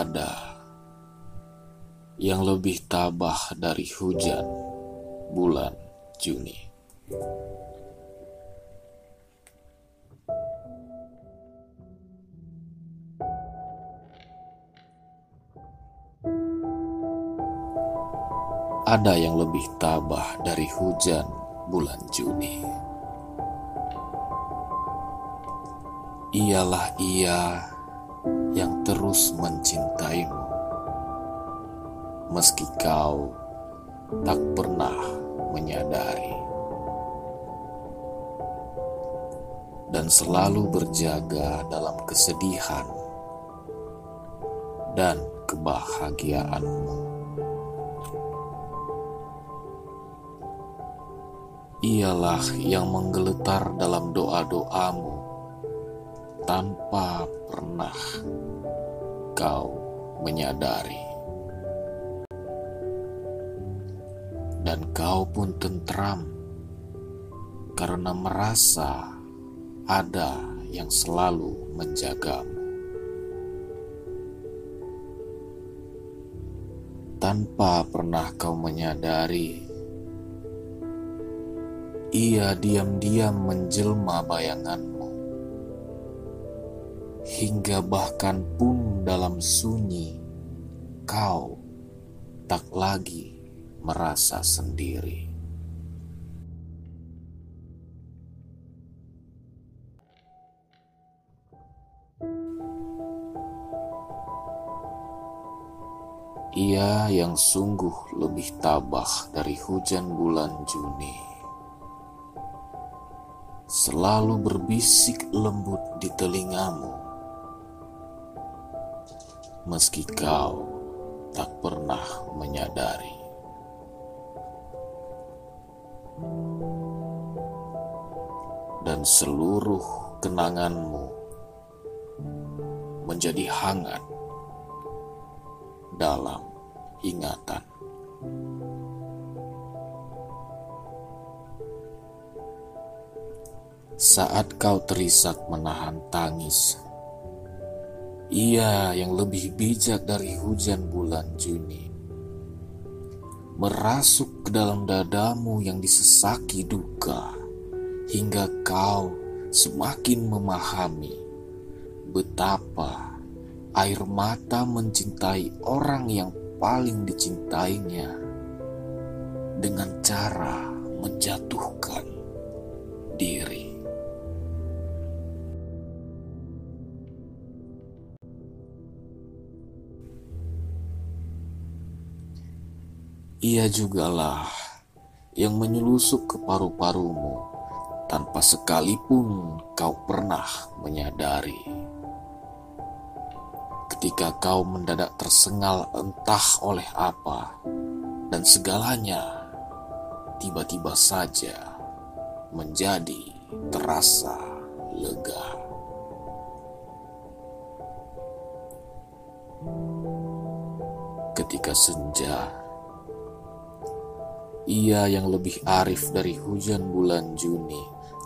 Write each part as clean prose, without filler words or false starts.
ada yang lebih tabah dari hujan bulan Juni. Ada yang lebih tabah dari hujan bulan Juni. Ialah ia yang terus mencintaimu, meski kau tak pernah menyadari, dan selalu berjaga dalam kesedihan dan kebahagiaanmu. Ialah yang menggeletar dalam doa-doamu tanpa pernah kau menyadari, dan kau pun tentram karena merasa ada yang selalu menjagamu. Tanpa pernah kau menyadari, ia diam-diam menjelma bayanganmu, hingga bahkan pun dalam sunyi kau tak lagi merasa sendiri. Ia yang sungguh lebih tabah dari hujan bulan Juni, selalu berbisik lembut di telingamu, meski kau tak pernah menyadari. Dan seluruh kenanganmu menjadi hangat dalam ingatan. Saat kau terisak menahan tangis, ia yang lebih bijak dari hujan bulan Juni merasuk ke dalam dadamu yang disesaki duka, hingga kau semakin memahami betapa air mata mencintai orang yang paling dicintainya dengan cara menjatuhkan diri. Ia jugalah yang menyelusup ke paru-parumu tanpa sekalipun kau pernah menyadari. Ketika kau mendadak tersengal entah oleh apa, dan segalanya tiba-tiba saja menjadi terasa lega. Ketika senja, ia yang lebih arif dari hujan bulan Juni,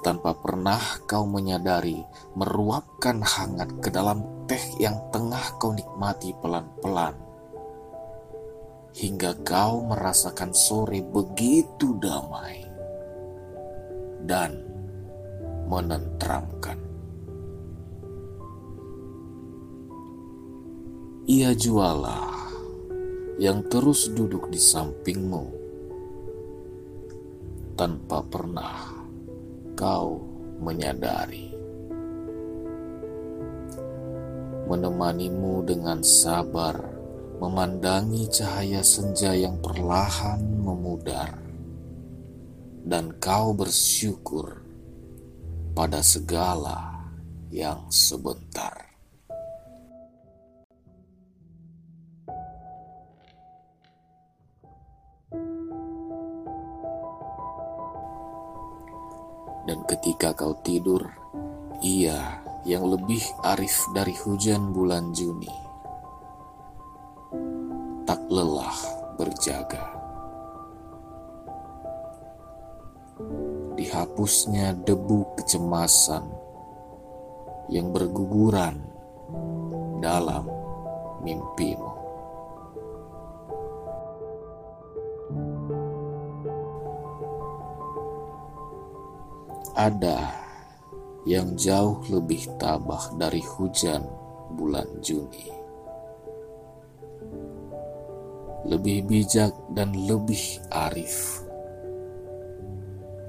tanpa pernah kau menyadari, meruapkan hangat ke dalam teh yang tengah kau nikmati pelan-pelan, hingga kau merasakan sore begitu damai dan menenteramkan. Ia jualah yang terus duduk di sampingmu tanpa pernah kau menyadari, menemanimu dengan sabar, memandangi cahaya senja yang perlahan memudar, dan kau bersyukur pada segala yang sebentar. Dan ketika kau tidur, ia yang lebih arif dari hujan bulan Juni tak lelah berjaga. Dihapusnya debu kecemasan yang berguguran dalam mimpimu. Ada yang jauh lebih tabah dari hujan bulan Juni, lebih bijak dan lebih arif.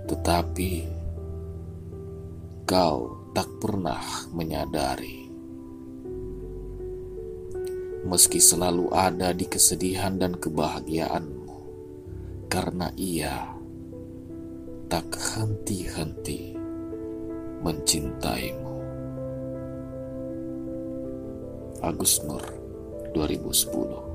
Tetapi kau tak pernah menyadari. Meski selalu ada di kesedihan dan kebahagiaanmu, karena ia tak henti-henti mencintaimu. Agus Noor, 2010.